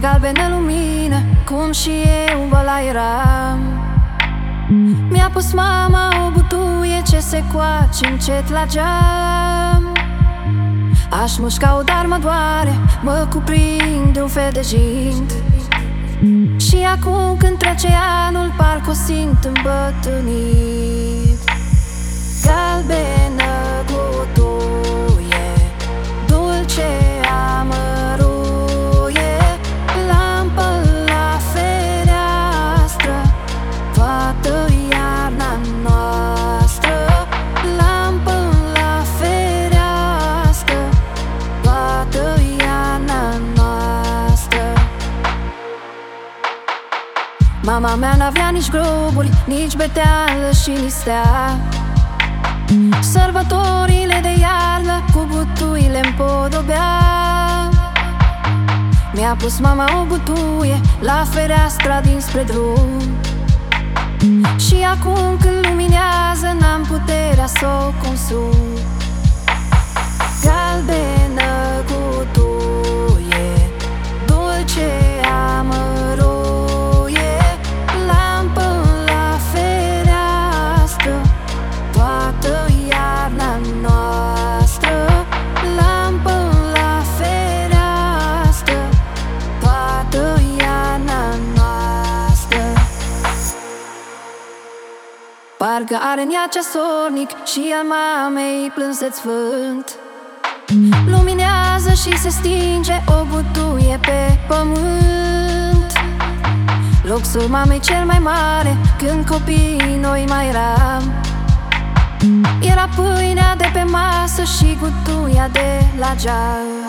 galbene lumină, cum și eu băla eram. Mi-a pus mama o butuie ce se coace încet la geam. Aș mușca-o, dar mă doare, mă cuprinde un fel de jind. Și acum când trece anul, parcă o simt îmbătrânit. Galbenă butuie, dulce. Mama mea n-avea nici groburi, nici beteală și nici stea. Sărbătorile de iarnă cu butuile împodobea. Mi-a pus mama o butuie la fereastra dinspre drum. Și acum când luminează, n-am puterea să o consum. Galbenă butuie, dulce amărul. Parcă are în ea ceasornic și al mamei plânset sfânt. Luminează și se stinge o butuie pe pământ. Luxul mamei cel mai mare, când copiii noi mai eram. Era pâinea de pe masă și butuia de la geam.